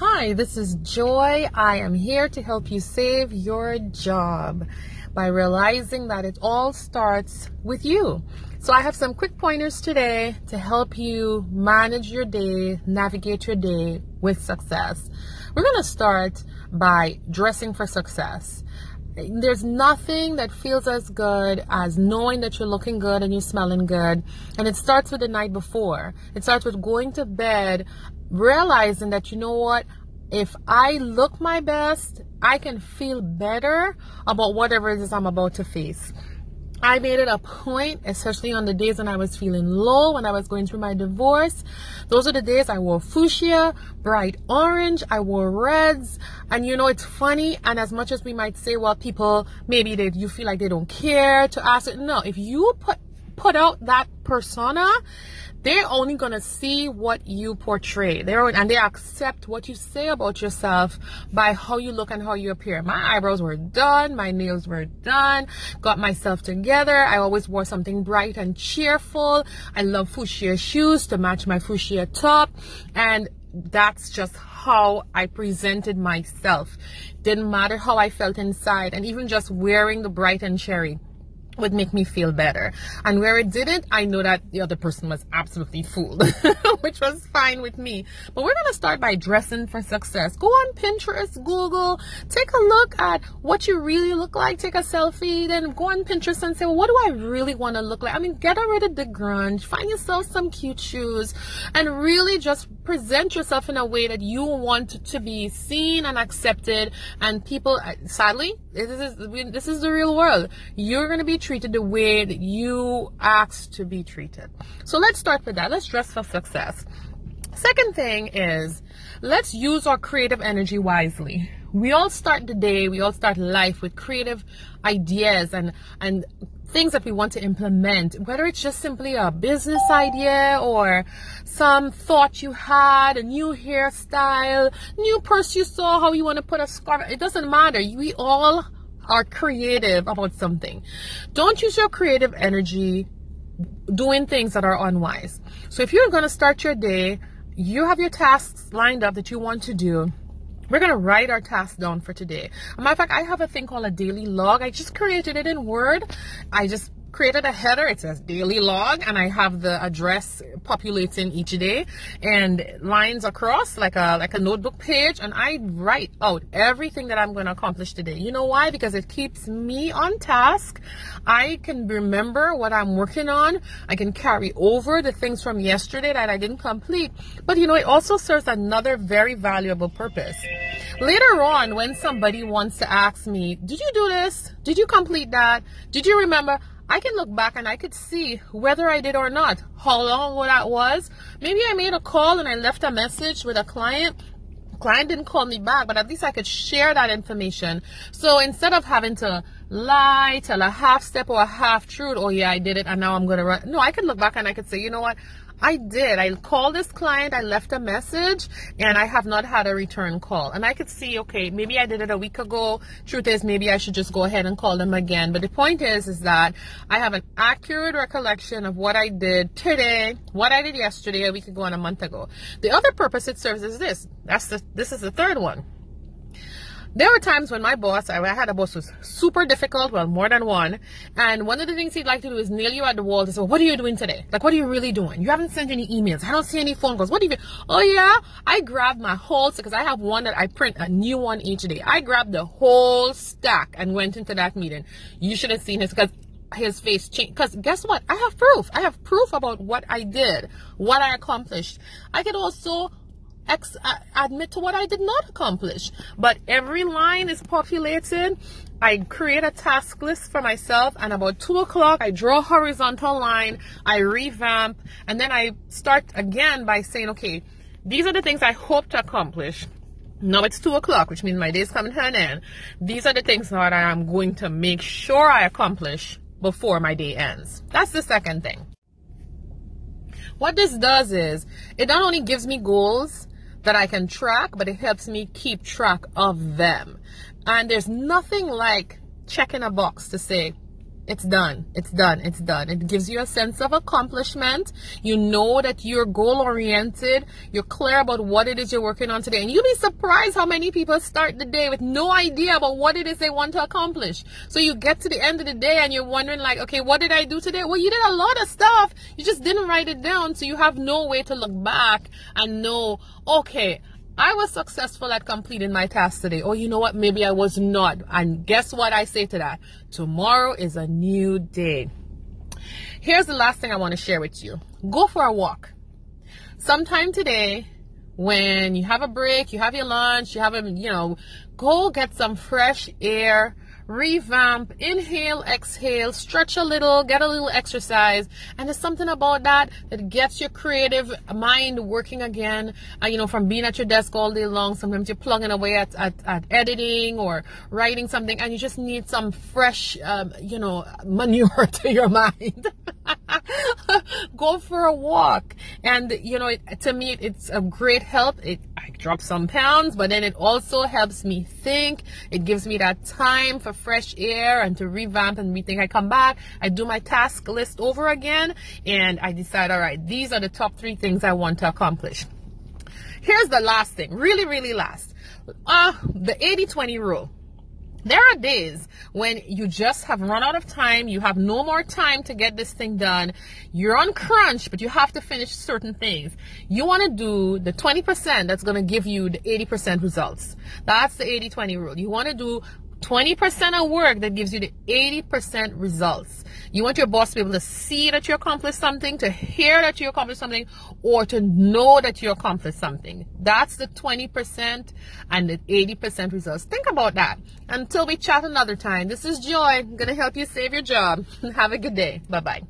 Hi, this is Joy. I am here to help you save your job by realizing that it all starts with you. So I have some quick pointers today to help you manage your day, navigate your day with success. We're going to start by dressing for success. There's nothing that feels as good as knowing that you're looking good and you're smelling good. And it starts with the night before. It starts with going to bed, realizing that, you know what, if I look my best, I can feel better about whatever it is I'm about to face. I made it a point, especially on the days when I was feeling low, when I was going through my divorce. Those are the days I wore fuchsia, bright orange, I wore reds. And you know, it's funny. And as much as we might say, well, people, maybe you feel like they don't care to ask it. No, if you put out that persona, they're only going to see what you portray. And they accept what you say about yourself by how you look and how you appear. My eyebrows were done. My nails were done. Got myself together. I always wore something bright and cheerful. I love fuchsia shoes to match my fuchsia top. And that's just how I presented myself. Didn't matter how I felt inside. And even just wearing the bright and cherry would make me feel better. And where it didn't, I know that the other person was absolutely fooled, which was fine with me. But we're going to start by dressing for success. Go on Pinterest, Google, take a look at what you really look like, take a selfie, then go on Pinterest and say, well, what do I really want to look like? I mean, get rid of the grunge, find yourself some cute shoes, and really just present yourself in a way that you want to be seen and accepted. And people, sadly, this is the real world. You're going to be treated the way that you asked to be treated. So let's start with that. Let's dress for success. Second thing is, let's use our creative energy wisely. We all start the day, we all start life with creative ideas and things that we want to implement, whether it's just simply a business idea or some thought you had, a new hairstyle, new purse you saw, how you want to put a scarf. It doesn't matter. We all are creative about something. Don't use your creative energy doing things that are unwise. So if you're going to start your day, you have your tasks lined up that you want to do. We're going to write our tasks down for today. As a matter of fact, I have a thing called a daily log. I just created it in Word. I just created a header. It says daily log, and I have the address populating each day and lines across like a notebook page, and I write out everything that I'm going to accomplish today. You know why? Because it keeps me on task. I can remember what I'm working on. I can carry over the things from yesterday that I didn't complete. But you know, it also serves another very valuable purpose. Later on, when somebody wants to ask me, did you do this? Did you complete that? Did you remember? I can look back and I could see whether I did or not, how long that was. Maybe I made a call and I left a message with a client. Client didn't call me back, but at least I could share that information. So instead of having to lie, tell a half step or a half truth, oh yeah, I did it and now I'm going to run. No, I could look back and I could say, you know what? I did. I called this client, I left a message, and I have not had a return call. And I could see, okay, maybe I did it a week ago. Truth is, maybe I should just go ahead and call them again. But the point is that I have an accurate recollection of what I did today, what I did yesterday, a week ago, and a month ago. The other purpose it serves is this. This is the third one. There were times when my boss, I had a boss who was super difficult, well, more than one, and one of the things he'd like to do is nail you at the wall and say, what are you doing today? Like, what are you really doing? You haven't sent any emails. I don't see any phone calls. What do you, oh yeah, I grabbed my whole, because I have one that I print a new one each day. I grabbed the whole stack and went into that meeting. You should have seen this, because his face changed. Because guess what? I have proof. I have proof about what I did, what I accomplished. I could also admit to what I did not accomplish. But every line is populated. I create a task list for myself, and about 2 o'clock I draw a horizontal line, I revamp, and then I start again by saying, okay, these are the things I hope to accomplish. Now it's 2 o'clock, which means my day's coming to an end. These are the things that I'm going to make sure I accomplish before my day ends. That's the second thing. What this does is, it not only gives me goals that I can track, but it helps me keep track of them. And there's nothing like checking a box to say, It's done. It's done. It's done. It gives you a sense of accomplishment. You know that you're goal-oriented. You're clear about what it is you're working on today. And you'll be surprised how many people start the day with no idea about what it is they want to accomplish. So you get to the end of the day and you're wondering like, okay, what did I do today? Well, you did a lot of stuff. You just didn't write it down. So you have no way to look back and know, okay, I was successful at completing my task today. Oh, you know what? Maybe I was not. And guess what I say to that? Tomorrow is a new day. Here's the last thing I want to share with you. Go for a walk. Sometime today, when you have a break, you have your lunch, you have a, go get some fresh air, revamp, inhale, exhale, stretch a little, get a little exercise. And there's something about that that gets your creative mind working again. From being at your desk all day long, sometimes you're plugging away at editing or writing something, and you just need some fresh, manure to your mind. Go for a walk. And, to me, it's a great help. I drop some pounds, but then it also helps me think. It gives me that time for fresh air and to revamp and rethink. I come back, I do my task list over again, and I decide, all right, these are the top 3 things I want to accomplish. Here's the last thing, really, really last. The 80-20 rule. There are days when you just have run out of time. You have no more time to get this thing done. You're on crunch, but you have to finish certain things. You want to do the 20% that's going to give you the 80% results. That's the 80-20 rule. You want to do 20% of work that gives you the 80% results. You want your boss to be able to see that you accomplished something, to hear that you accomplished something, or to know that you accomplished something. That's the 20% and the 80% results. Think about that. Until we chat another time, this is Joy. I'm going to help you save your job. Have a good day. Bye-bye.